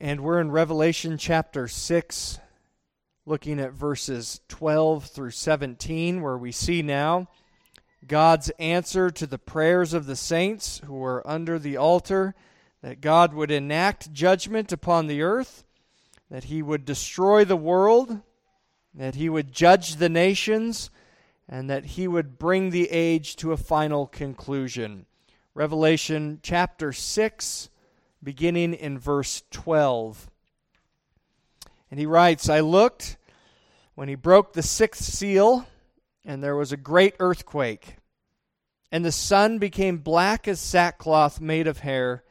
And we're in Revelation chapter 6, looking at verses 12 through 17, where we see now God's answer to the prayers of the saints who are under the altar, that God would enact judgment upon the earth, that he would destroy the world, that he would judge the nations, and that he would bring the age to a final conclusion. Revelation chapter 6, beginning in verse 12. And he writes, I looked when he broke the sixth seal, and there was a great earthquake. And the sun became black as sackcloth made of hair,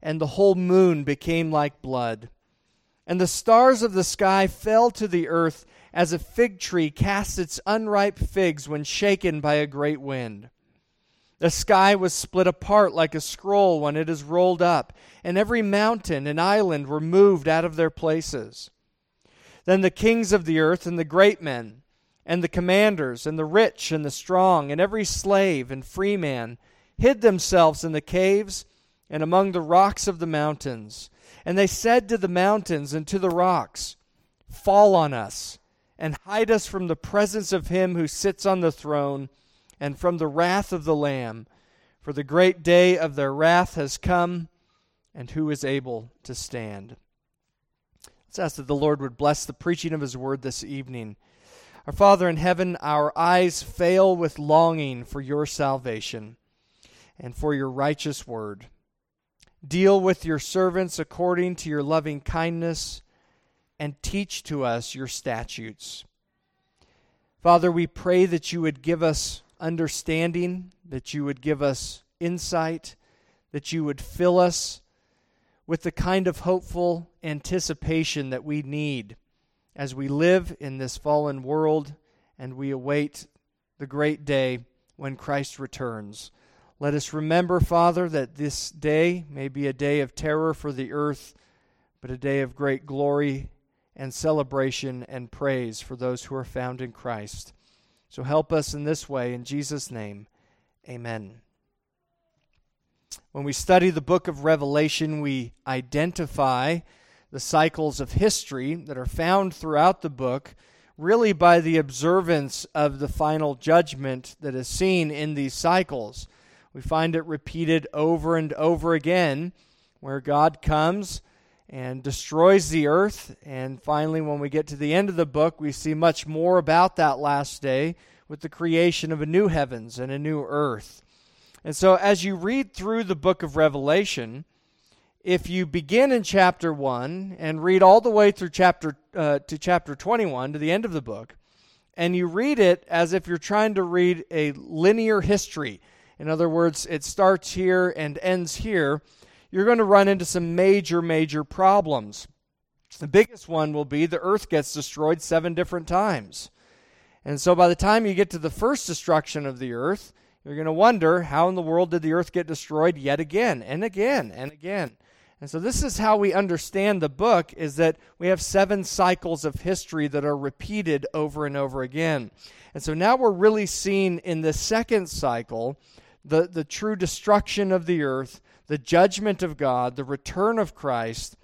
and the whole moon became like blood. And the stars of the sky fell to the earth as a fig tree casts its unripe figs when shaken by a great wind. The sky was split apart like a scroll when it is rolled up, and every mountain and island were moved out of their places. Then the kings of the earth and the great men, and the commanders, and the rich and the strong, and every slave and free man hid themselves in the caves and among the rocks of the mountains. And they said to the mountains and to the rocks, Fall on us, and hide us from the presence of him who sits on the throne, and from the wrath of the Lamb, for the great day of their wrath has come, and who is able to stand? Let's ask that the Lord would bless the preaching of his word this evening. Our Father in heaven, our eyes fail with longing for your salvation and for your righteous word. Deal with your servants according to your loving kindness, and teach to us your statutes. Father, we pray that you would give us understanding, that you would give us insight, that you would fill us with the kind of hopeful anticipation that we need as we live in this fallen world and we await the great day when Christ returns. Let us remember, Father, that this day may be a day of terror for the earth, but a day of great glory and celebration and praise for those who are found in Christ. So help us in this way, in Jesus' name, amen. When we study the book of Revelation, we identify the cycles of history that are found throughout the book, really by the observance of the final judgment that is seen in these cycles. We find it repeated over and over again, where God comes and destroys the earth. And finally, when we get to the end of the book, we see much more about that last day with the creation of a new heavens and a new earth. And so as you read through the book of Revelation, if you begin in chapter 1 and read all the way through chapter 21, to the end of the book, and you read it as if you're trying to read a linear history. In other words, it starts here and ends here. You're going to run into some major, major problems. The biggest one will be the earth gets destroyed 7 different times. And so by the time you get to the first destruction of the earth, you're going to wonder, how in the world did the earth get destroyed yet again and again and again? And so this is how we understand the book, is that we have 7 cycles of history that are repeated over and over again. And so now we're really seeing in the second cycle the true destruction of the earth, the judgment of God, the return of Christ,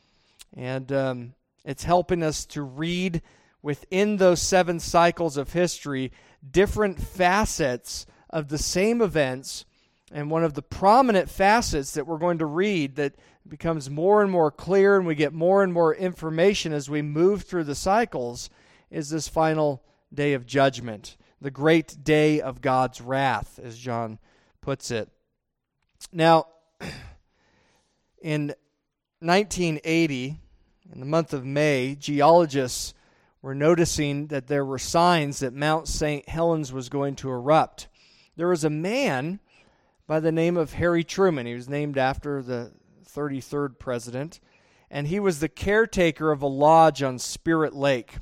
and it's helping us to read within those 7 cycles of history different facets of the same events. And one of the prominent facets that we're going to read that becomes more and more clear, and we get more and more information as we move through the cycles, is this final day of judgment, the great day of God's wrath, as John puts it. Now, in 1980, in the month of May, geologists were noticing that there were signs that Mount St. Helens was going to erupt. There was a man by the name of Harry Truman. He was named after the 33rd president, and he was the caretaker of a lodge on Spirit Lake.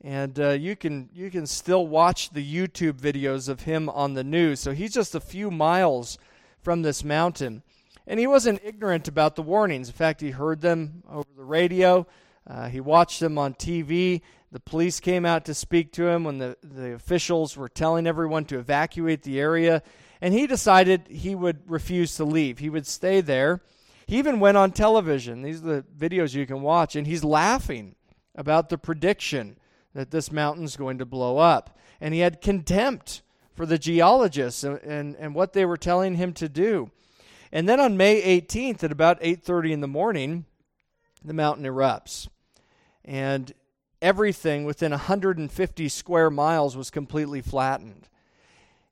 And you can still watch the YouTube videos of him on the news. So he's just a few miles from this mountain. And he wasn't ignorant about the warnings. In fact, he heard them over the radio. He watched them on TV. The police came out to speak to him when the officials were telling everyone to evacuate the area. And he decided he would refuse to leave. He would stay there. He even went on television. These are the videos you can watch. And he's laughing about the prediction that this mountain's going to blow up. And he had contempt for the geologists and what they were telling him to do. And then on May 18th at about 8:30 in the morning, the mountain erupts. And everything within 150 square miles was completely flattened.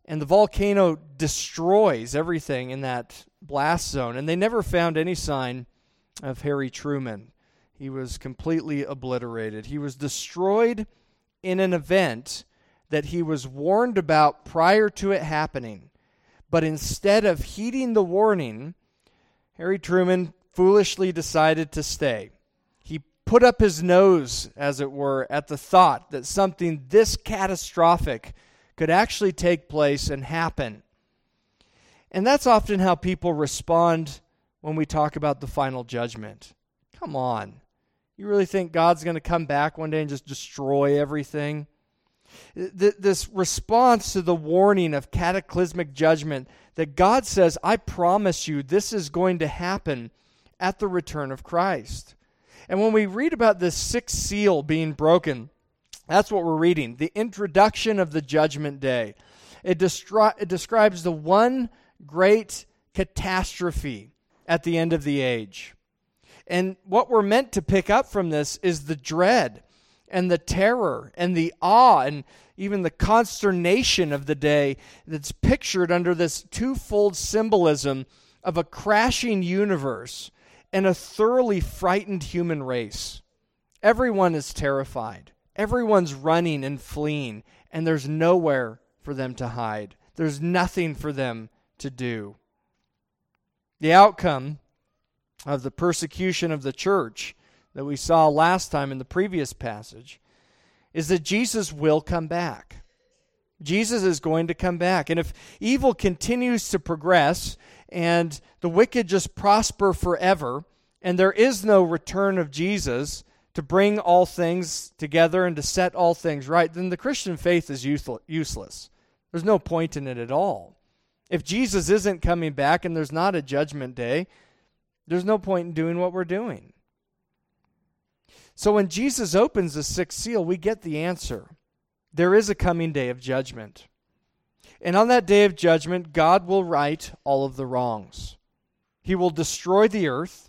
And the volcano destroys everything in that blast zone. And they never found any sign of Harry Truman. He was completely obliterated. He was destroyed in an event that he was warned about prior to it happening. But instead of heeding the warning, Harry Truman foolishly decided to stay. He put up his nose, as it were, at the thought that something this catastrophic could actually take place and happen. And that's often how people respond when we talk about the final judgment. Come on. You really think God's going to come back one day and just destroy everything? This response to the warning of cataclysmic judgment that God says, I promise you this is going to happen at the return of Christ. And when we read about this sixth seal being broken, that's what we're reading, the introduction of the judgment day. It describes the one great catastrophe at the end of the age. And what we're meant to pick up from this is the dread and the terror and the awe and even the consternation of the day that's pictured under this twofold symbolism of a crashing universe and a thoroughly frightened human race. Everyone is terrified. Everyone's running and fleeing, and there's nowhere for them to hide. There's nothing for them to do. The outcome of the persecution of the church that we saw last time in the previous passage is that Jesus will come back. Jesus is going to come back. And if evil continues to progress and the wicked just prosper forever, and there is no return of Jesus to bring all things together and to set all things right, then the Christian faith is useless. There's no point in it at all. If Jesus isn't coming back and there's not a judgment day, there's no point in doing what we're doing. So when Jesus opens the sixth seal, we get the answer. There is a coming day of judgment. And on that day of judgment, God will right all of the wrongs. He will destroy the earth,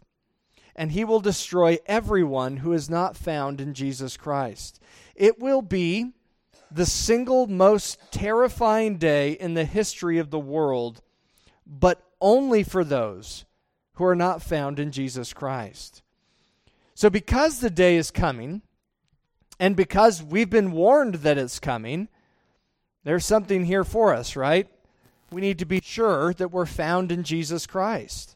and he will destroy everyone who is not found in Jesus Christ. It will be the single most terrifying day in the history of the world, but only for those who are not found in Jesus Christ. So because the day is coming, and because we've been warned that it's coming, there's something here for us, right? We need to be sure that we're found in Jesus Christ.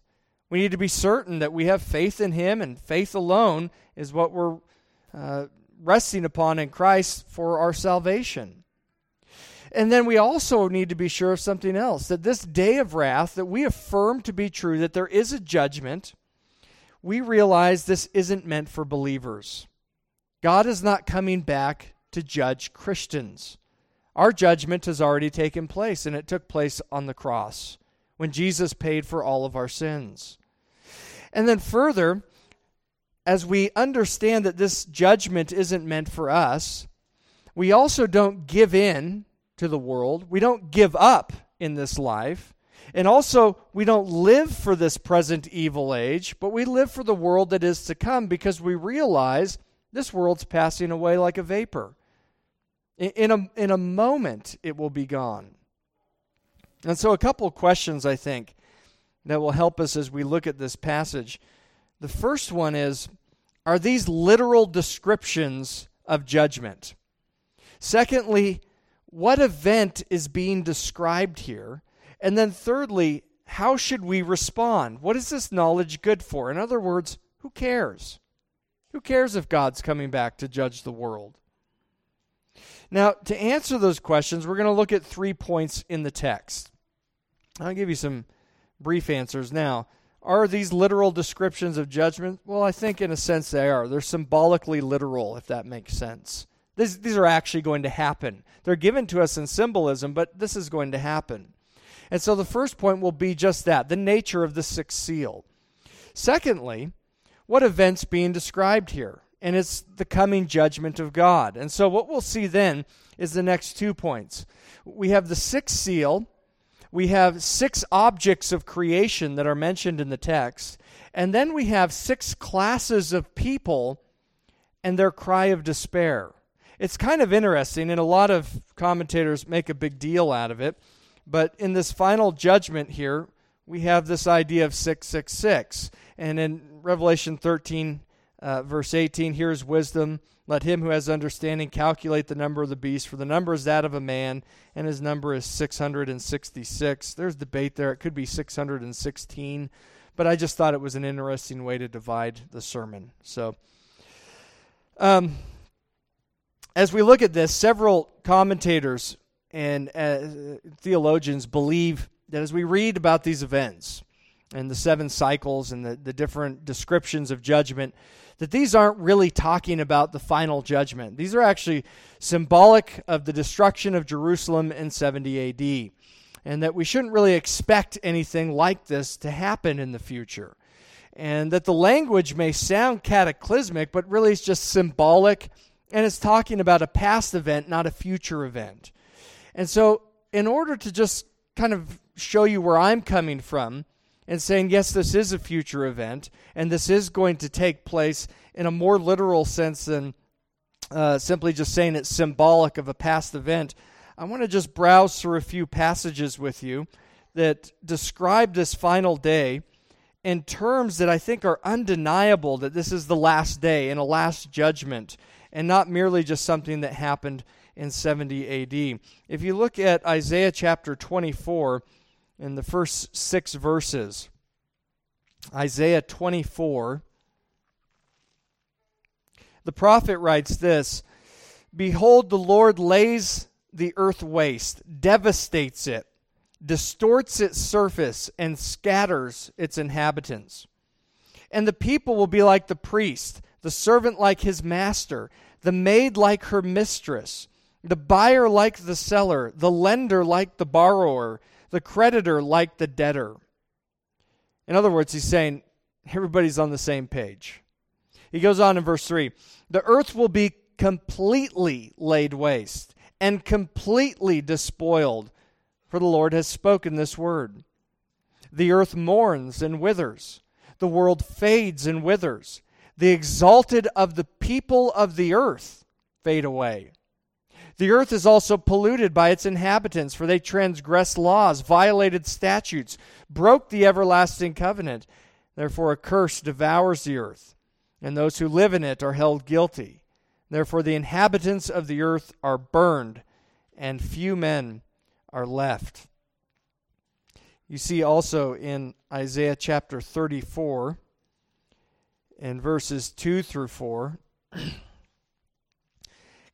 We need to be certain that we have faith in him, and faith alone is what we're resting upon in Christ for our salvation. And then we also need to be sure of something else, that this day of wrath that we affirm to be true, that there is a judgment, we realize this isn't meant for believers. God is not coming back to judge Christians. Our judgment has already taken place, and it took place on the cross when Jesus paid for all of our sins. And then further, as we understand that this judgment isn't meant for us, we also don't give in to the world. We don't give up in this life. And also, we don't live for this present evil age, but we live for the world that is to come, because we realize this world's passing away like a vapor. In a moment, it will be gone. And so a couple of questions, I think, that will help us as we look at this passage. The first one is, are these literal descriptions of judgment? Secondly, what event is being described here? And then thirdly, how should we respond? What is this knowledge good for? In other words, who cares? Who cares if God's coming back to judge the world? Now, to answer those questions, we're going to look at 3 points in the text. I'll give you some brief answers now. Are these literal descriptions of judgment? Well, I think in a sense they are. They're symbolically literal, if that makes sense. These are actually going to happen. They're given to us in symbolism, but this is going to happen. And so the first point will be just that, the nature of the sixth seal. Secondly, what event's being described here? And it's the coming judgment of God. And so what we'll see then is the next 2 points. We have the sixth seal. We have 6 objects of creation that are mentioned in the text. And then we have 6 classes of people and their cry of despair. It's kind of interesting, and a lot of commentators make a big deal out of it. But in this final judgment here, we have this idea of 666. And in Revelation 13, verse 18, here is wisdom. Let him who has understanding calculate the number of the beast, for the number is that of a man, and his number is 666. There's debate there. It could be 616, but I just thought it was an interesting way to divide the sermon. So, as we look at this, several commentators and theologians believe that as we read about these events and the 7 cycles and the different descriptions of judgment, that these aren't really talking about the final judgment. These are actually symbolic of the destruction of Jerusalem in 70 AD, and that we shouldn't really expect anything like this to happen in the future, and that the language may sound cataclysmic, but really it's just symbolic, and it's talking about a past event, not a future event. And so in order to just kind of show you where I'm coming from and saying, yes, this is a future event, and this is going to take place in a more literal sense than simply just saying it's symbolic of a past event, I want to just browse through a few passages with you that describe this final day in terms that I think are undeniable, that this is the last day and a last judgment, and not merely just something that happened in 70 AD. If you look at Isaiah chapter 24 in the first 6 verses, Isaiah 24, the prophet writes this: Behold, the Lord lays the earth waste, devastates it, distorts its surface, and scatters its inhabitants. And the people will be like the priest, the servant like his master, the maid like her mistress, the buyer like the seller, the lender like the borrower, the creditor like the debtor. In other words, he's saying everybody's on the same page. He goes on in verse 3, the earth will be completely laid waste and completely despoiled, for the Lord has spoken this word. The earth mourns and withers. The world fades and withers. The exalted of the people of the earth fade away. The earth is also polluted by its inhabitants, for they transgressed laws, violated statutes, broke the everlasting covenant. Therefore, a curse devours the earth, and those who live in it are held guilty. Therefore, the inhabitants of the earth are burned, and few men are left. You see also in Isaiah chapter 34, in verses 2 through 4,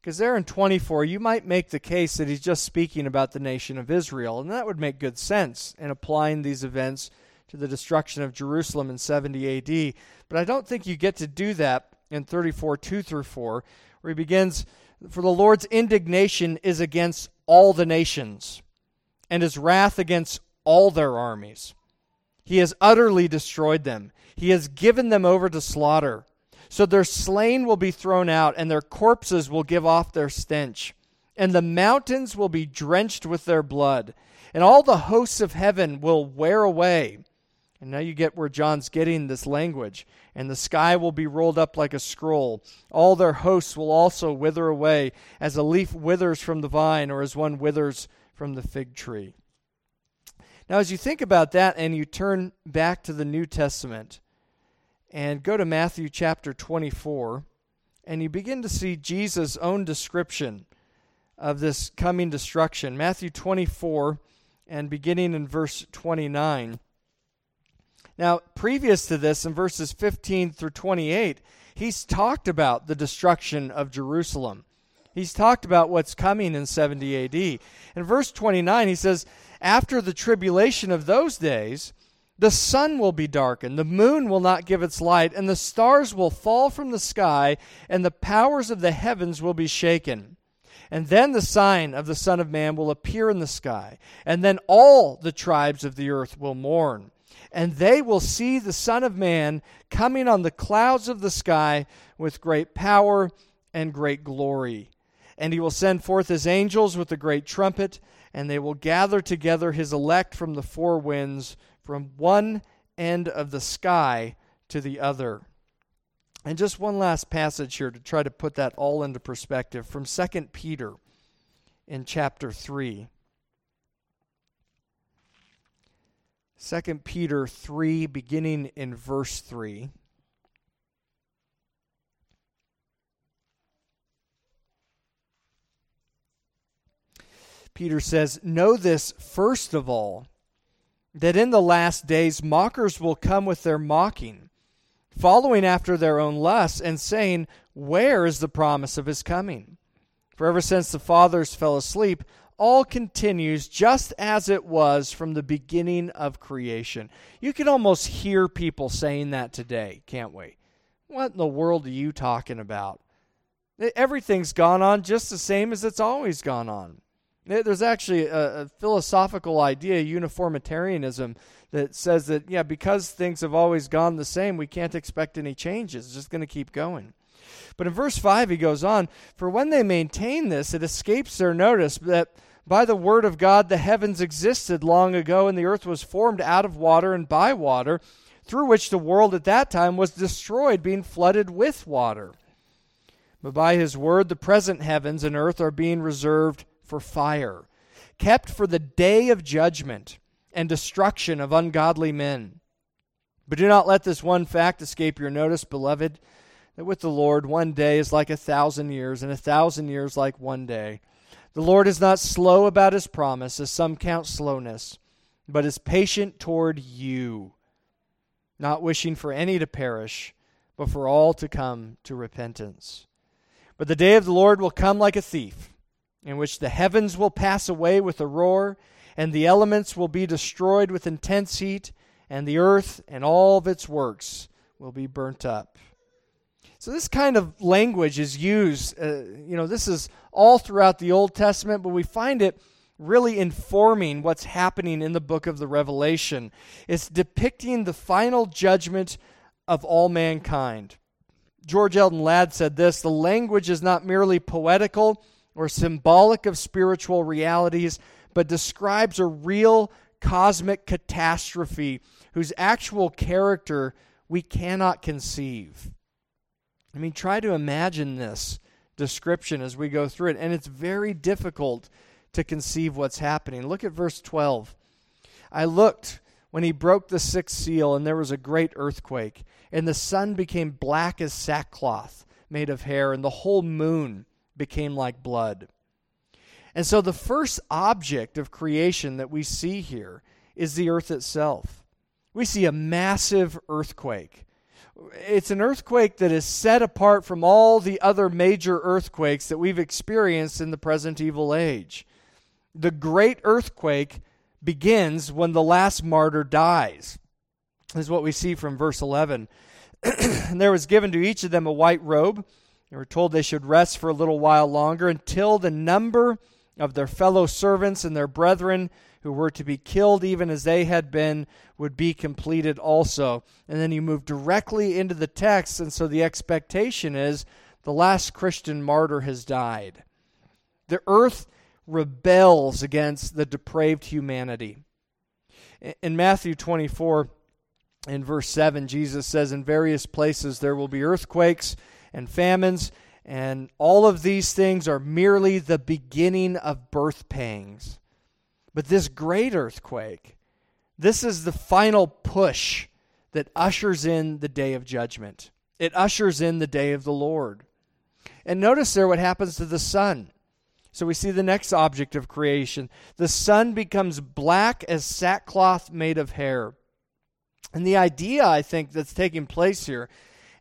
because there in 24, you might make the case that he's just speaking about the nation of Israel, and that would make good sense in applying these events to the destruction of Jerusalem in 70 AD. But I don't think you get to do that in 34, 2 through 4, where he begins, for the Lord's indignation is against all the nations, and his wrath against all their armies. He has utterly destroyed them. He has given them over to slaughter. So their slain will be thrown out, and their corpses will give off their stench. And the mountains will be drenched with their blood. And all the hosts of heaven will wear away. And now you get where John's getting this language. And the sky will be rolled up like a scroll. All their hosts will also wither away, as a leaf withers from the vine, or as one withers from the fig tree. Now, as you think about that and you turn back to the New Testament, and go to Matthew chapter 24, and you begin to see Jesus' own description of this coming destruction. Matthew 24, and beginning in verse 29. Now, previous to this, in verses 15 through 28, he's talked about the destruction of Jerusalem. He's talked about what's coming in 70 AD. In verse 29, he says, after the tribulation of those days, the sun will be darkened, the moon will not give its light, and the stars will fall from the sky, and the powers of the heavens will be shaken. And then the sign of the Son of Man will appear in the sky, and then all the tribes of the earth will mourn. and they will see the Son of Man coming on the clouds of the sky with great power and great glory. And he will send forth his angels with a great trumpet, and they will gather together his elect from the four winds, from one end of the sky to the other. And just one last passage here to try to put that all into perspective, from 2 Peter in chapter 3. 2 Peter 3, beginning in verse 3. Peter says, "Know this first of all, that in the last days mockers will come with their mocking, following after their own lusts, and saying, 'Where is the promise of his coming? For ever since the fathers fell asleep, all continues just as it was from the beginning of creation.'" You can almost hear people saying that today, can't we? What in the world are you talking about? Everything's gone on just the same as it's always gone on. There's actually a philosophical idea, uniformitarianism, that says that, because things have always gone the same, we can't expect any changes. It's just going to keep going. But in verse 5, he goes on, "For when they maintain this, it escapes their notice that by the word of God the heavens existed long ago, and the earth was formed out of water and by water, through which the world at that time was destroyed, being flooded with water. But by his word the present heavens and earth are being reserved for fire, kept for the day of judgment and destruction of ungodly men. But do not let this one fact escape your notice, beloved, that with the Lord 1 day is like 1,000 years, and 1,000 years like 1 day. The Lord is not slow about his promise, as some count slowness, but is patient toward you, not wishing for any to perish, but for all to come to repentance. But the day of the Lord will come like a thief, in which the heavens will pass away with a roar, and the elements will be destroyed with intense heat, and the earth and all of its works will be burnt up." So this kind of language is used, this is all throughout the Old Testament, but we find it really informing what's happening in the book of the Revelation. It's depicting the final judgment of all mankind. George Eldon Ladd said this, "The language is not merely poetical or symbolic of spiritual realities, but describes a real cosmic catastrophe whose actual character we cannot conceive." I mean, try to imagine this description as we go through it, and it's very difficult to conceive what's happening. Look at verse 12. "I looked when he broke the 6th seal, and there was a great earthquake, and the sun became black as sackcloth made of hair, and the whole moon became like blood." And so the first object of creation that we see here is the earth itself. We see a massive earthquake. It's an earthquake that is set apart from all the other major earthquakes that we've experienced in the present evil age. The great earthquake begins when the last martyr dies. This is what we see from verse 11. "And there was given to each of them a white robe. They were told they should rest for a little while longer until the number of their fellow servants and their brethren who were to be killed even as they had been would be completed also." And then you move directly into the text, and so the expectation is the last Christian martyr has died. The earth rebels against the depraved humanity. In Matthew 24, in verse 7, Jesus says, "In various places there will be earthquakes and famines, and all of these things are merely the beginning of birth pangs." But this great earthquake, this is the final push that ushers in the day of judgment. It ushers in the day of the Lord. And notice there what happens to the sun. So we see the next object of creation. The sun becomes black as sackcloth made of hair. And the idea, I think, that's taking place here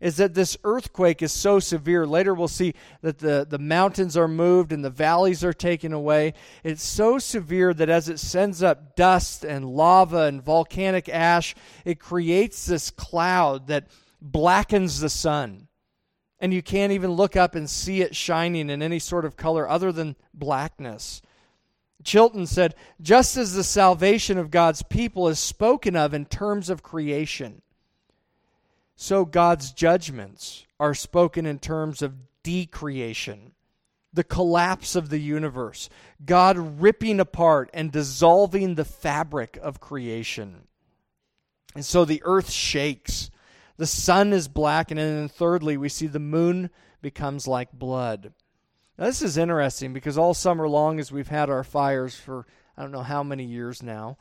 is that this earthquake is so severe. Later we'll see that the mountains are moved and the valleys are taken away. It's so severe that as it sends up dust and lava and volcanic ash, it creates this cloud that blackens the sun. And you can't even look up and see it shining in any sort of color other than blackness. Chilton said, just as the salvation of God's people is spoken of in terms of creation, so God's judgments are spoken in terms of decreation, the collapse of the universe, God ripping apart and dissolving the fabric of creation. And so the earth shakes, the sun is blackened, and then thirdly, we see the moon becomes like blood. Now, this is interesting because all summer long, as we've had our fires for I don't know how many years now,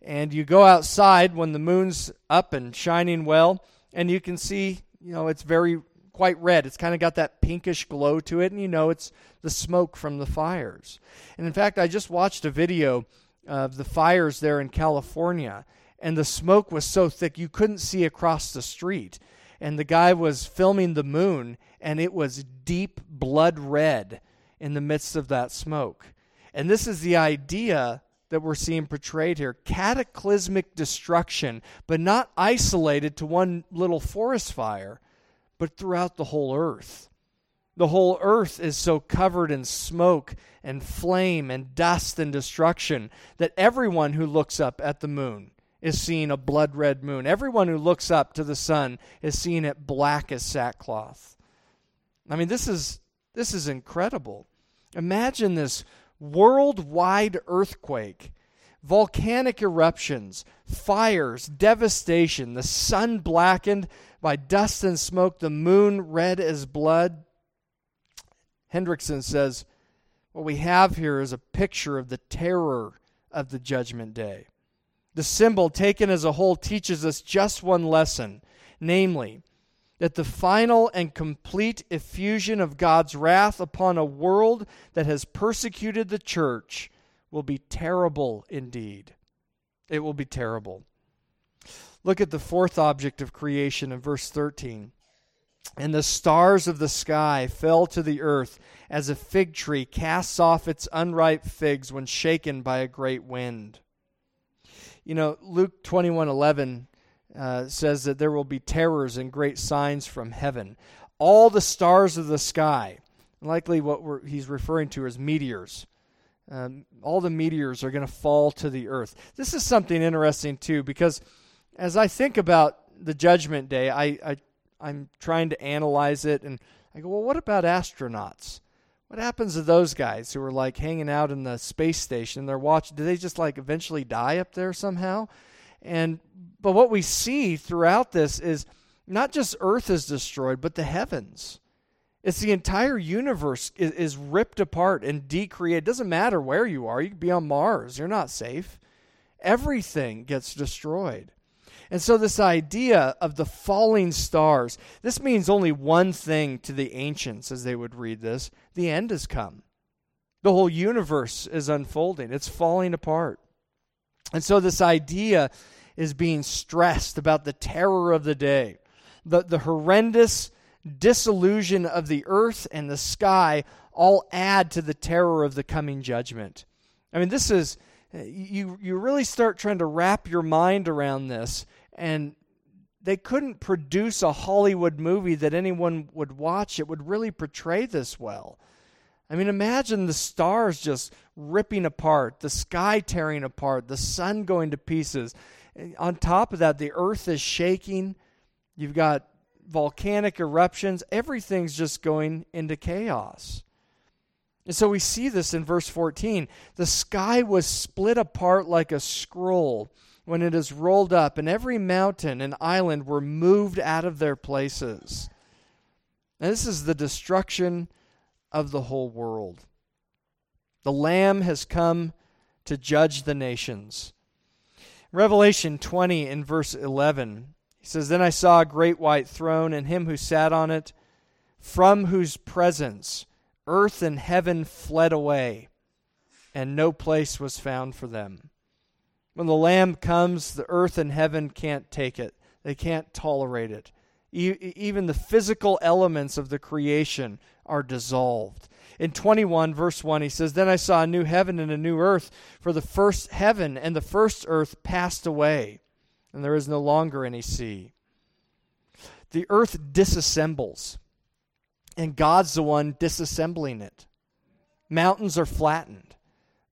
and you go outside when the moon's up and shining well, and you can see, you know, it's quite red. It's kind of got that pinkish glow to it, and you know it's the smoke from the fires. And in fact, I just watched a video of the fires there in California, and the smoke was so thick you couldn't see across the street. And the guy was filming the moon, and it was deep blood red in the midst of that smoke. And this is the idea that we're seeing portrayed here. Cataclysmic destruction, but not isolated to one little forest fire, but throughout the whole earth. The whole earth is so covered in smoke and flame and dust and destruction that everyone who looks up at the moon is seeing a blood-red moon. Everyone who looks up to the sun is seeing it black as sackcloth. I mean, this is incredible. Imagine this worldwide earthquake, volcanic eruptions, fires, devastation, the sun blackened by dust and smoke, the moon red as blood. Hendrickson says, what we have here is a picture of the terror of the judgment day. The symbol taken as a whole teaches us just one lesson, namely, that the final and complete effusion of God's wrath upon a world that has persecuted the church will be terrible indeed. It will be terrible. Look at the fourth object of creation in verse 13. And the stars of the sky fell to the earth as a fig tree casts off its unripe figs when shaken by a great wind. You know, Luke 21:11 says that there will be terrors and great signs from heaven. All the stars of the sky, likely what he's referring to is meteors. All the meteors are going to fall to the earth. This is something interesting too, because as I think about the judgment day, I'm trying to analyze it, and I go, well, what about astronauts? What happens to those guys who are like hanging out in the space station? They're watching. Do they just like eventually die up there somehow? But what we see throughout this is not just Earth is destroyed, but the heavens. It's the entire universe is ripped apart and decreated. It doesn't matter where you are. You could be on Mars. You're not safe. Everything gets destroyed. And so this idea of the falling stars, this means only one thing to the ancients as they would read this. The end has come. The whole universe is unfolding. It's falling apart. And so this idea is being stressed about the terror of the day, the horrendous disillusion of the earth and the sky all add to the terror of the coming judgment. I mean, this is, you really start trying to wrap your mind around this. And they couldn't produce a Hollywood movie that anyone would watch. It would really portray this well. I mean, imagine the stars just ripping apart, the sky tearing apart, the sun going to pieces. On top of that, the earth is shaking. You've got volcanic eruptions. Everything's just going into chaos. And so we see this in verse 14. The sky was split apart like a scroll when it is rolled up, and every mountain and island were moved out of their places. And this is the destruction of the whole world. The Lamb has come to judge the nations. Revelation 20 in verse 11, he says, Then I saw a great white throne and him who sat on it, from whose presence earth and heaven fled away, and no place was found for them. When the Lamb comes, the earth and heaven can't take it. They can't tolerate it. Even the physical elements of the creation are dissolved. In 21, verse 1, he says, Then I saw a new heaven and a new earth, for the first heaven and the first earth passed away, and there is no longer any sea. The earth disassembles, and God's the one disassembling it. Mountains are flattened.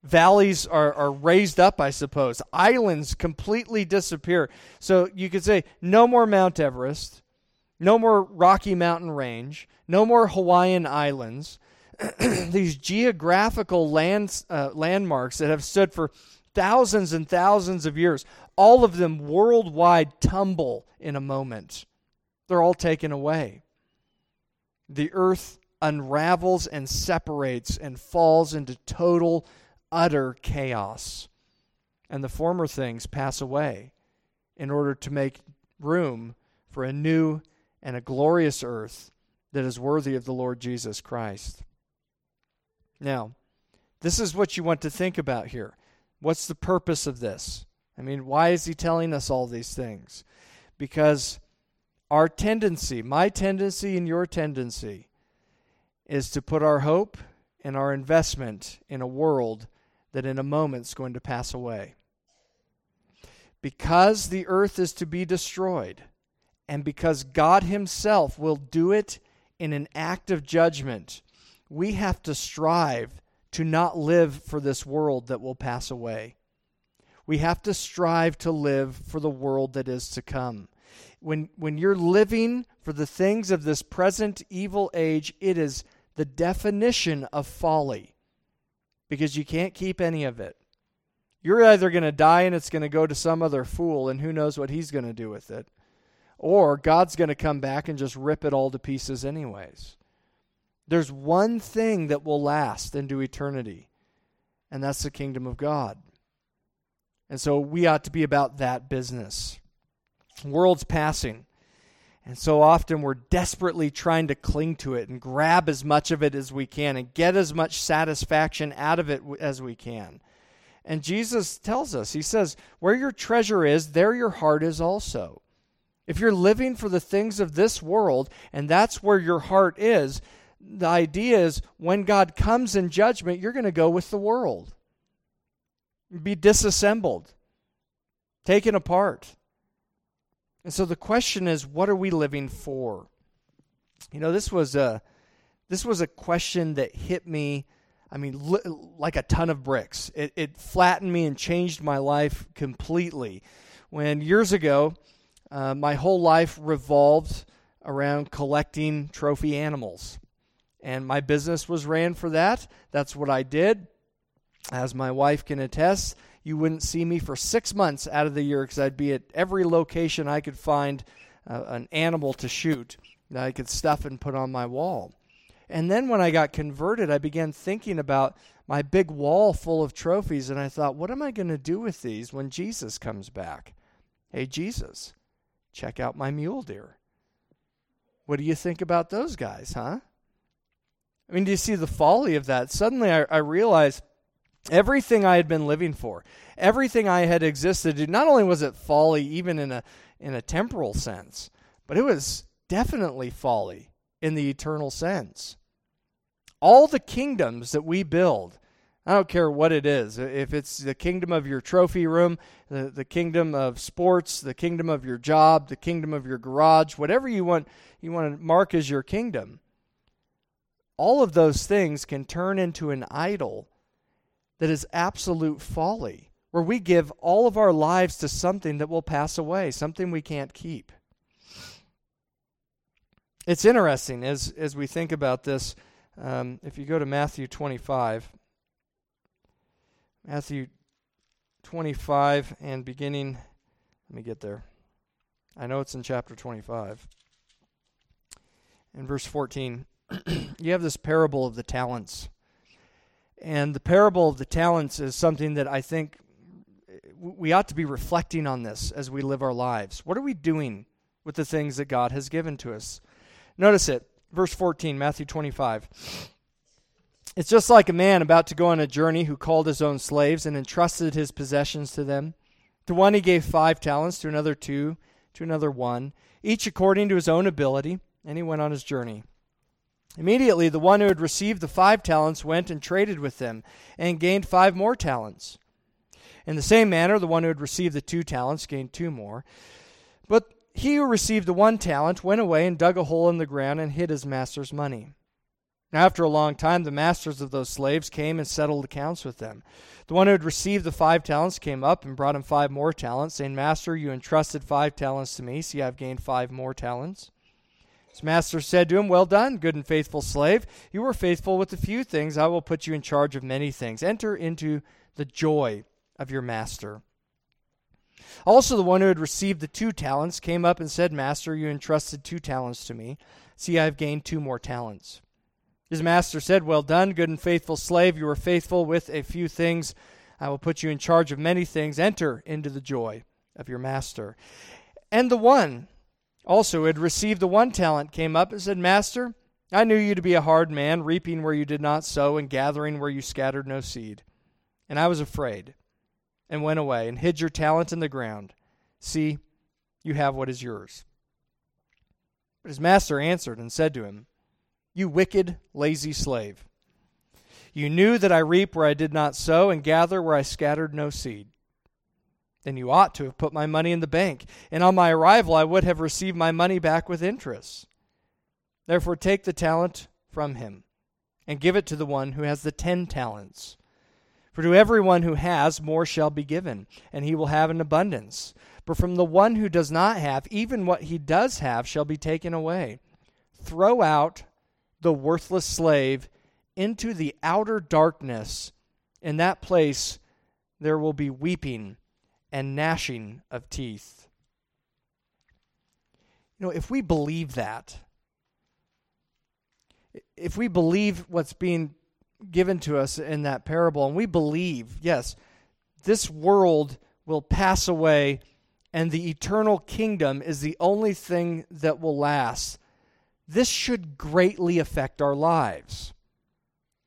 Valleys are raised up, I suppose. Islands completely disappear. So you could say no more Mount Everest, no more Rocky Mountain Range, no more Hawaiian Islands. These geographical landmarks that have stood for thousands and thousands of years, all of them worldwide tumble in a moment. They're all taken away. The earth unravels and separates and falls into total, utter chaos. And the former things pass away in order to make room for a new and a glorious earth that is worthy of the Lord Jesus Christ. Now, this is what you want to think about here. What's the purpose of this? I mean, why is he telling us all these things? Because our tendency, my tendency and your tendency, is to put our hope and our investment in a world that in a moment's going to pass away. Because the earth is to be destroyed, and because God himself will do it in an act of judgment, we have to strive to not live for this world that will pass away. We have to strive to live for the world that is to come. When you're living for the things of this present evil age, it is the definition of folly, because you can't keep any of it. You're either going to die and it's going to go to some other fool, and who knows what he's going to do with it, or God's going to come back and just rip it all to pieces anyways. There's one thing that will last into eternity, and that's the kingdom of God. And so we ought to be about that business. The world's passing. And so often we're desperately trying to cling to it and grab as much of it as we can and get as much satisfaction out of it as we can. And Jesus tells us, he says, where your treasure is, there your heart is also. If you're living for the things of this world and that's where your heart is, the idea is when God comes in judgment, you're going to go with the world. Be disassembled, taken apart. And so the question is, what are we living for? You know, this was a question that hit me, I mean, like a ton of bricks. It flattened me and changed my life completely. When years ago, my whole life revolved around collecting trophy animals. And my business was ran for that. That's what I did. As my wife can attest, you wouldn't see me for 6 months out of the year because I'd be at every location I could find an animal to shoot that I could stuff and put on my wall. And then when I got converted, I began thinking about my big wall full of trophies, and I thought, what am I going to do with these when Jesus comes back? Hey, Jesus, check out my mule deer. What do you think about those guys, huh? I mean, do you see the folly of that? Suddenly I realized everything I had been living for, everything I had existed to, not only was it folly even in a temporal sense, but it was definitely folly in the eternal sense. All the kingdoms that we build, I don't care what it is, if it's the kingdom of your trophy room, the kingdom of sports, the kingdom of your job, the kingdom of your garage, whatever you want to mark as your kingdom, all of those things can turn into an idol that is absolute folly, where we give all of our lives to something that will pass away, something we can't keep. It's interesting as we think about this. If you go to Matthew 25 and beginning, let me get there. I know it's in chapter 25. In verse 14, you have this parable of the talents. And the parable of the talents is something that I think we ought to be reflecting on this as we live our lives. What are we doing with the things that God has given to us? Notice it, verse 14, Matthew 25. It's just like a man about to go on a journey who called his own slaves and entrusted his possessions to them. To one he gave 5 talents, to another 2, to another 1, each according to his own ability, and he went on his journey. Immediately, the one who had received the 5 talents went and traded with them and gained 5 more talents. In the same manner, the one who had received the 2 talents gained 2 more. But he who received the 1 talent went away and dug a hole in the ground and hid his master's money. After a long time, the masters of those slaves came and settled accounts with them. The one who had received the 5 talents came up and brought him 5 more talents, saying, 'Master, you entrusted 5 talents to me. See, I've gained 5 more talents.' His master said to him, 'Well done, good and faithful slave. You were faithful with a few things. I will put you in charge of many things. Enter into the joy of your master.' Also the one who had received the 2 talents came up and said, 'Master, you entrusted 2 talents to me. See, I have gained 2 more talents.' His master said, 'Well done, good and faithful slave. You were faithful with a few things. I will put you in charge of many things. Enter into the joy of your master.' And the one also who had received the 1 talent came up and said, 'Master, I knew you to be a hard man, reaping where you did not sow and gathering where you scattered no seed. And I was afraid and went away and hid your talent in the ground. See, you have what is yours.' But his master answered and said to him, 'You wicked, lazy slave. You knew that I reap where I did not sow and gather where I scattered no seed. Then you ought to have put my money in the bank, and on my arrival I would have received my money back with interest. Therefore take the talent from him and give it to the one who has the 10 talents. For to everyone who has, more shall be given, and he will have an abundance. But from the one who does not have, even what he does have shall be taken away. Throw out the worthless slave into the outer darkness. In that place there will be weeping and gnashing of teeth." You know, if we believe that, if we believe what's being given to us in that parable, and we believe, yes, this world will pass away and the eternal kingdom is the only thing that will last, this should greatly affect our lives.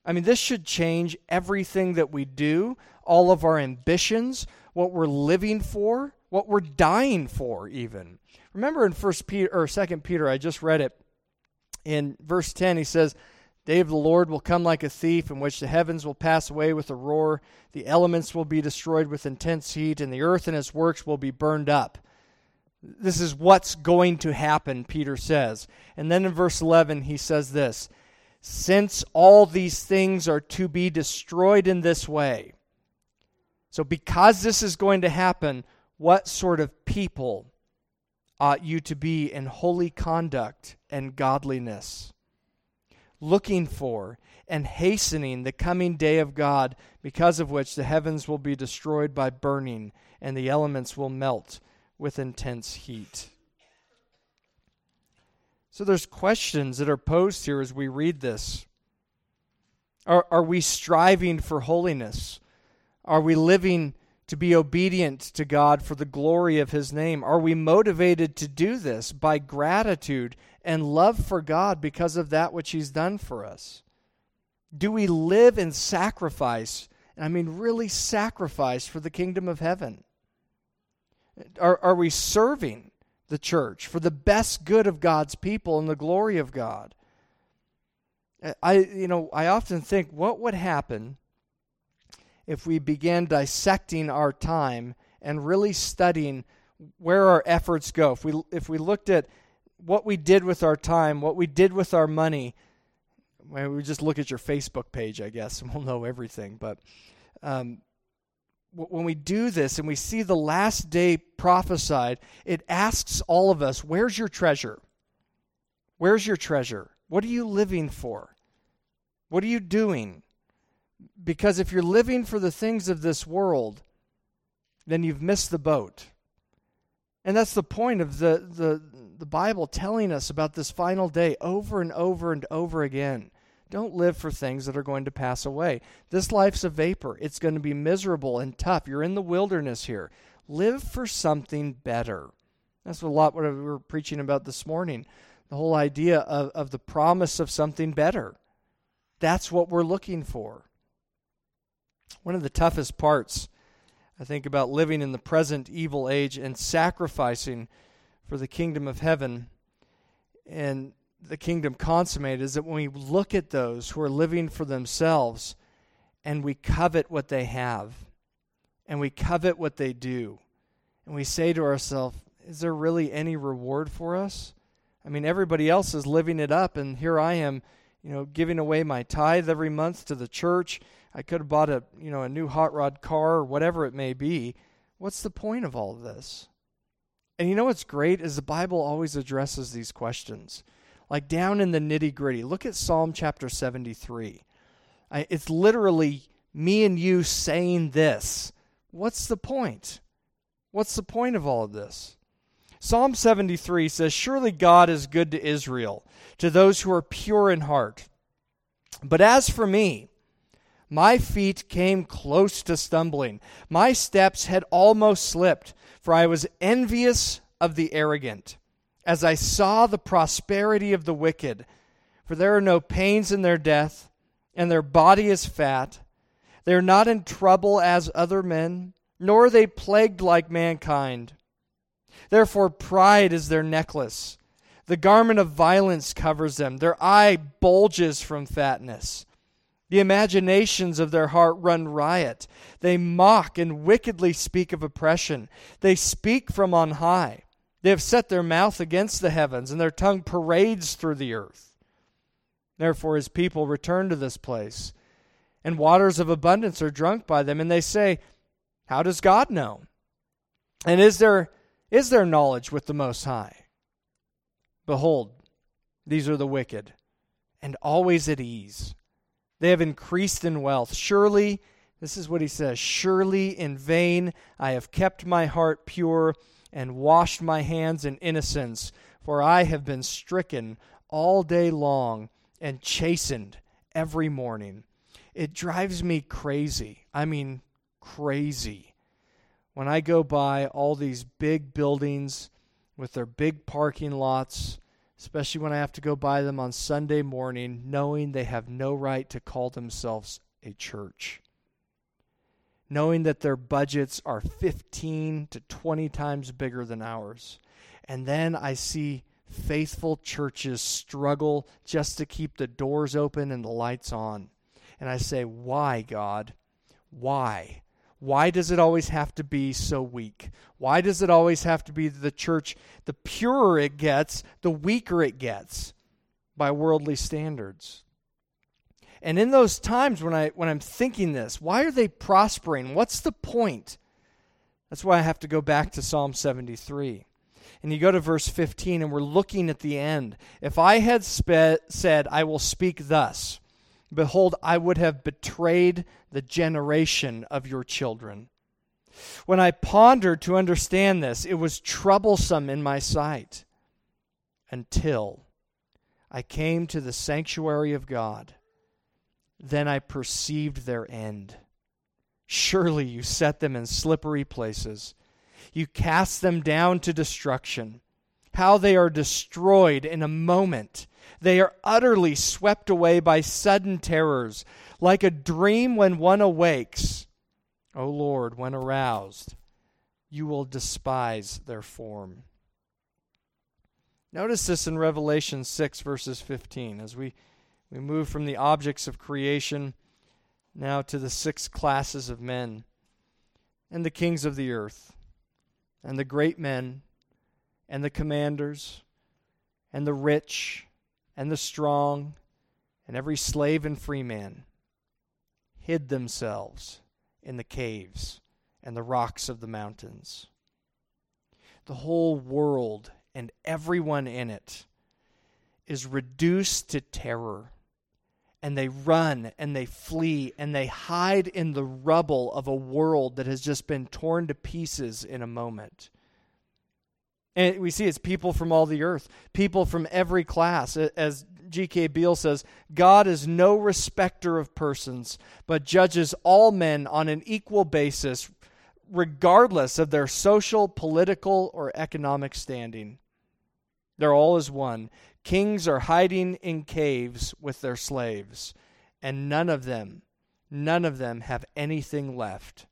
I mean, this should change everything that we do, all of our ambitions, what we're living for, what we're dying for even. Remember in 2 Peter, I just read it, in verse 10 he says, "Day of the Lord will come like a thief, in which the heavens will pass away with a roar, the elements will be destroyed with intense heat, and the earth and its works will be burned up." This is what's going to happen, Peter says. And then in verse 11 he says this, "Since all these things are to be destroyed in this way," so because this is going to happen, what sort of people ought you to be in holy conduct and godliness, looking for and hastening the coming day of God, because of which the heavens will be destroyed by burning and the elements will melt with intense heat. So there's questions that are posed here as we read this. Are we striving for holiness? Are we living to be obedient to God for the glory of his name? Are we motivated to do this by gratitude and love for God because of that which he's done for us? Do we live in sacrifice? I mean, really sacrifice for the kingdom of heaven? Are we serving the church for the best good of God's people and the glory of God? I often think, what would happen if we began dissecting our time and really studying where our efforts go? If we looked at what we did with our time, what we did with our money, well, we just look at your Facebook page, I guess, and we'll know everything. But when we do this and we see the last day prophesied, it asks all of us, where's your treasure? Where's your treasure? What are you living for? What are you doing? Because if you're living for the things of this world, then you've missed the boat. And that's the point of the Bible telling us about this final day over and over and over again. Don't live for things that are going to pass away. This life's a vapor. It's going to be miserable and tough. You're in the wilderness here. Live for something better. That's a lot what we were preaching about this morning. The whole idea of the promise of something better. That's what we're looking for. One of the toughest parts, I think, about living in the present evil age and sacrificing for the kingdom of heaven and the kingdom consummated, is that when we look at those who are living for themselves and we covet what they have and we covet what they do and we say to ourselves, is there really any reward for us? I mean, everybody else is living it up and here I am giving away my tithe every month to the church. I could have bought a new hot rod car or whatever it may be. What's the point of all of this? And what's great is the Bible always addresses these questions, like down in the nitty-gritty. Look at Psalm chapter 73. It's literally me and you saying this. What's the point? What's the point of all of this? Psalm 73 says, "Surely God is good to Israel, to those who are pure in heart. But as for me, my feet came close to stumbling. My steps had almost slipped, for I was envious of the arrogant, as I saw the prosperity of the wicked. For there are no pains in their death, and their body is fat. They are not in trouble as other men, nor are they plagued like mankind. Therefore pride is their necklace. The garment of violence covers them. Their eye bulges from fatness. The imaginations of their heart run riot. They mock and wickedly speak of oppression. They speak from on high. They have set their mouth against the heavens, and their tongue parades through the earth. Therefore his people return to this place, and waters of abundance are drunk by them. And they say, 'How does God know? And is there knowledge with the Most High?' Behold, these are the wicked, and always at ease. They have increased in wealth. Surely," this is what he says, "surely in vain I have kept my heart pure and washed my hands in innocence, for I have been stricken all day long and chastened every morning." It drives me crazy. I mean, crazy. When I go by all these big buildings with their big parking lots, especially when I have to go by them on Sunday morning, knowing they have no right to call themselves a church, knowing that their budgets are 15 to 20 times bigger than ours. And then I see faithful churches struggle just to keep the doors open and the lights on. And I say, why, God? Why? Why does it always have to be so weak? Why does it always have to be the church? The purer it gets, the weaker it gets by worldly standards. And in those times when I'm thinking this, why are they prospering? What's the point? That's why I have to go back to Psalm 73. And you go to verse 15, and we're looking at the end. "If I had said, I will speak thus, behold, I would have betrayed the generation of your children. When I pondered to understand this, it was troublesome in my sight, until I came to the sanctuary of God. Then I perceived their end. Surely you set them in slippery places. You cast them down to destruction. How they are destroyed in a moment. They are utterly swept away by sudden terrors, like a dream when one awakes. O Lord, when aroused, you will despise their form." Notice this in Revelation 6, verses 15, as we move from the objects of creation now to the six classes of men, and the kings of the earth, and the great men, and the commanders, and the rich, and the strong, and every slave and free man hid themselves in the caves and the rocks of the mountains. The whole world and everyone in it is reduced to terror, and they run and they flee and they hide in the rubble of a world that has just been torn to pieces in a moment. And we see it's people from all the earth, people from every class. As G.K. Beale says, "God is no respecter of persons, but judges all men on an equal basis, regardless of their social, political, or economic standing. They're all as one. Kings are hiding in caves with their slaves, and none of them have anything left.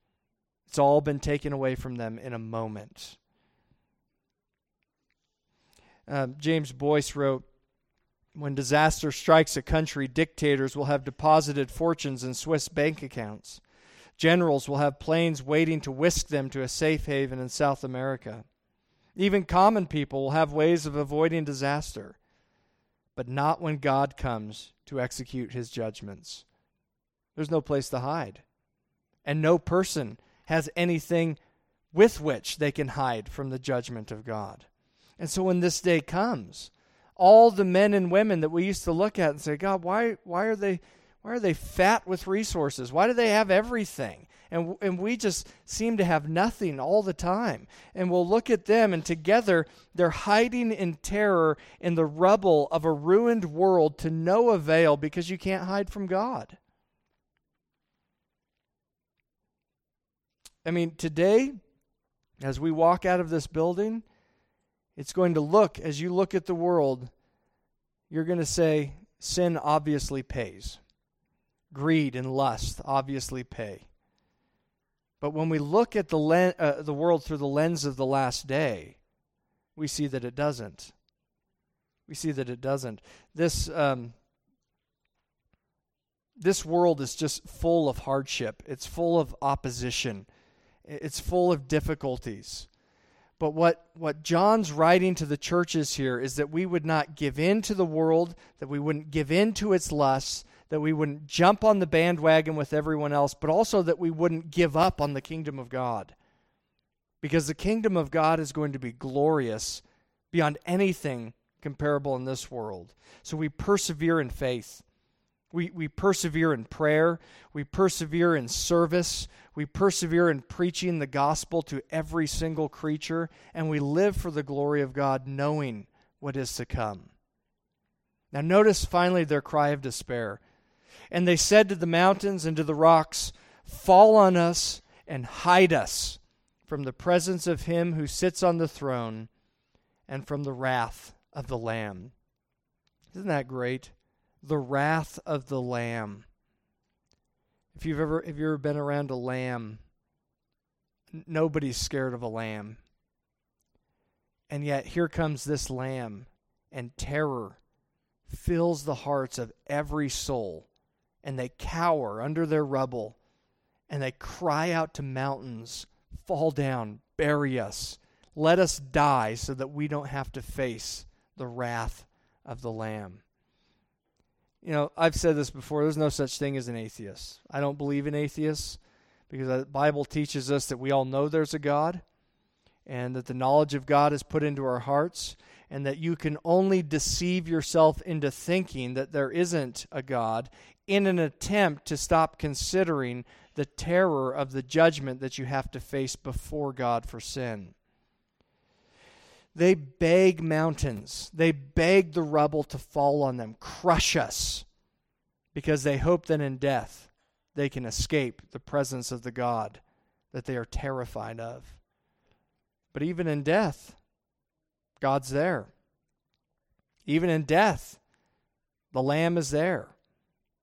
It's all been taken away from them in a moment." James Boyce wrote, "When disaster strikes a country, dictators will have deposited fortunes in Swiss bank accounts. Generals will have planes waiting to whisk them to a safe haven in South America. Even common people will have ways of avoiding disaster, but not when God comes to execute his judgments. There's no place to hide. And no person has anything with which they can hide from the judgment of God. And so when this day comes, all the men and women that we used to look at and say, God, why are they fat with resources? Why do they have everything? And we just seem to have nothing all the time. And we'll look at them, and together they're hiding in terror in the rubble of a ruined world to no avail, because you can't hide from God. I mean, today, as we walk out of this building, it's going to look, as you look at the world, you're going to say, sin obviously pays. Greed and lust obviously pay. But when we look at the world through the lens of the last day, we see that it doesn't. We see that it doesn't. This world is just full of hardship. It's full of opposition. It's full of difficulties. But what John's writing to the churches here is that we would not give in to the world, that we wouldn't give in to its lusts, that we wouldn't jump on the bandwagon with everyone else, but also that we wouldn't give up on the kingdom of God. Because the kingdom of God is going to be glorious beyond anything comparable in this world. So we persevere in faith. We persevere in prayer. We persevere in service. We persevere in preaching the gospel to every single creature. And we live for the glory of God, knowing what is to come. Now notice finally their cry of despair. And they said to the mountains and to the rocks, fall on us and hide us from the presence of him who sits on the throne and from the wrath of the Lamb. Isn't that great? The wrath of the Lamb. If you've ever been around a lamb, nobody's scared of a lamb. And yet here comes this lamb, and terror fills the hearts of every soul, and they cower under their rubble, and they cry out to mountains, fall down, bury us, let us die so that we don't have to face the wrath of the Lamb. You know, I've said this before, there's no such thing as an atheist. I don't believe in atheists, because the Bible teaches us that we all know there's a God, and that the knowledge of God is put into our hearts, and that you can only deceive yourself into thinking that there isn't a God in an attempt to stop considering the terror of the judgment that you have to face before God for sin. They beg mountains. They beg the rubble to fall on them, crush us, because they hope that in death they can escape the presence of the God that they are terrified of. But even in death, God's there. Even in death, the Lamb is there.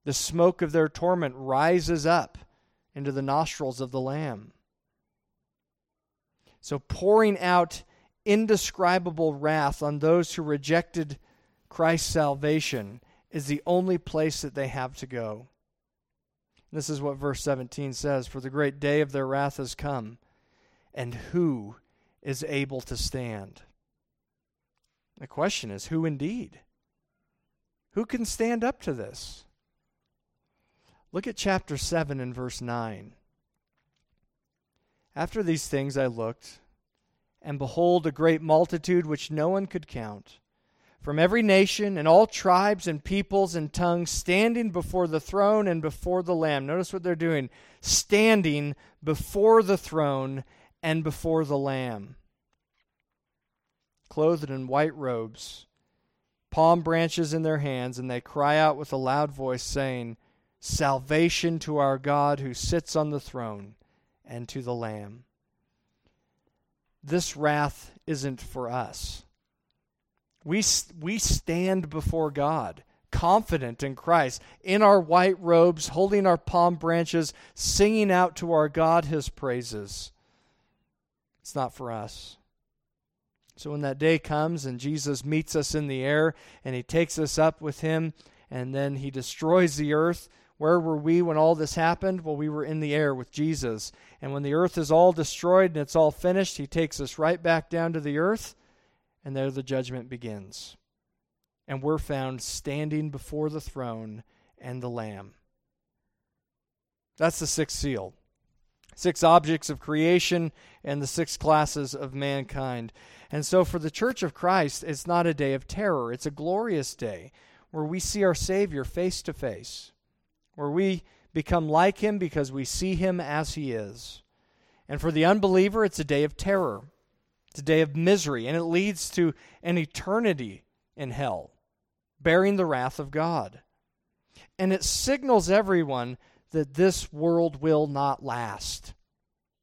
The smoke of their torment rises up into the nostrils of the Lamb. So pouring out indescribable wrath on those who rejected Christ's salvation is the only place that they have to go. This is what verse 17 says, for the great day of their wrath has come, and who is able to stand? The question is, who indeed? Who can stand up to this? Look at chapter 7 and verse 9. After these things I looked, and behold, a great multitude which no one could count, from every nation and all tribes and peoples and tongues, standing before the throne and before the Lamb. Notice what they're doing. Standing before the throne and before the Lamb. Clothed in white robes, palm branches in their hands, and they cry out with a loud voice, saying, salvation to our God who sits on the throne and to the Lamb. This wrath isn't for us. We stand before God, confident in Christ, in our white robes, holding our palm branches, singing out to our God his praises. It's not for us. So when that day comes and Jesus meets us in the air and he takes us up with him and then he destroys the earth, where were we when all this happened? Well, we were in the air with Jesus. And when the earth is all destroyed and it's all finished, he takes us right back down to the earth, and there the judgment begins. and were found standing before the throne and the Lamb. That's the sixth seal. Six objects of creation and the six classes of mankind. And so for the Church of Christ, it's not a day of terror. It's a glorious day where we see our Savior face to face, where we become like him because we see him as he is. And for the unbeliever, it's a day of terror. It's a day of misery, and it leads to an eternity in hell, bearing the wrath of God. And it signals everyone that this world will not last.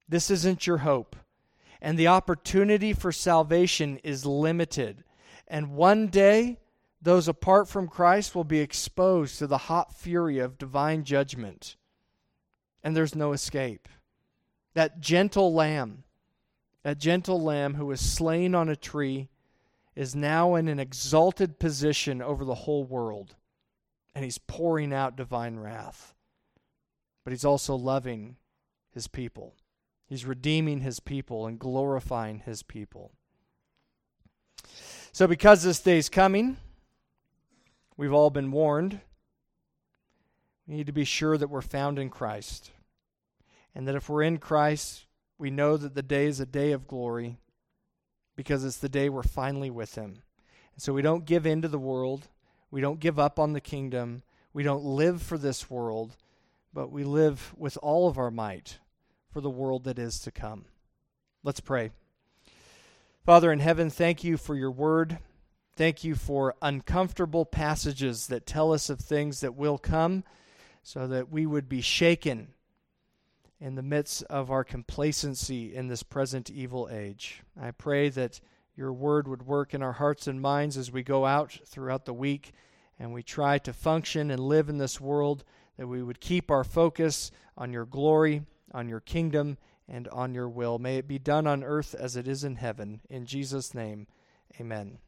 This isn't your hope. And the opportunity for salvation is limited. And one day, those apart from Christ will be exposed to the hot fury of divine judgment. And there's no escape. That gentle lamb who was slain on a tree, is now in an exalted position over the whole world. And he's pouring out divine wrath. But he's also loving his people. He's redeeming his people and glorifying his people. So because this day's coming, we've all been warned. We need to be sure that we're found in Christ. And that if we're in Christ, we know that the day is a day of glory because it's the day we're finally with him. And so we don't give in to the world. We don't give up on the kingdom. We don't live for this world. But we live with all of our might for the world that is to come. Let's pray. Father in heaven, thank you for your word. Thank you for uncomfortable passages that tell us of things that will come so that we would be shaken in the midst of our complacency in this present evil age. I pray that your word would work in our hearts and minds as we go out throughout the week and we try to function and live in this world, that we would keep our focus on your glory, on your kingdom, and on your will. May it be done on earth as it is in heaven. In Jesus' name, amen.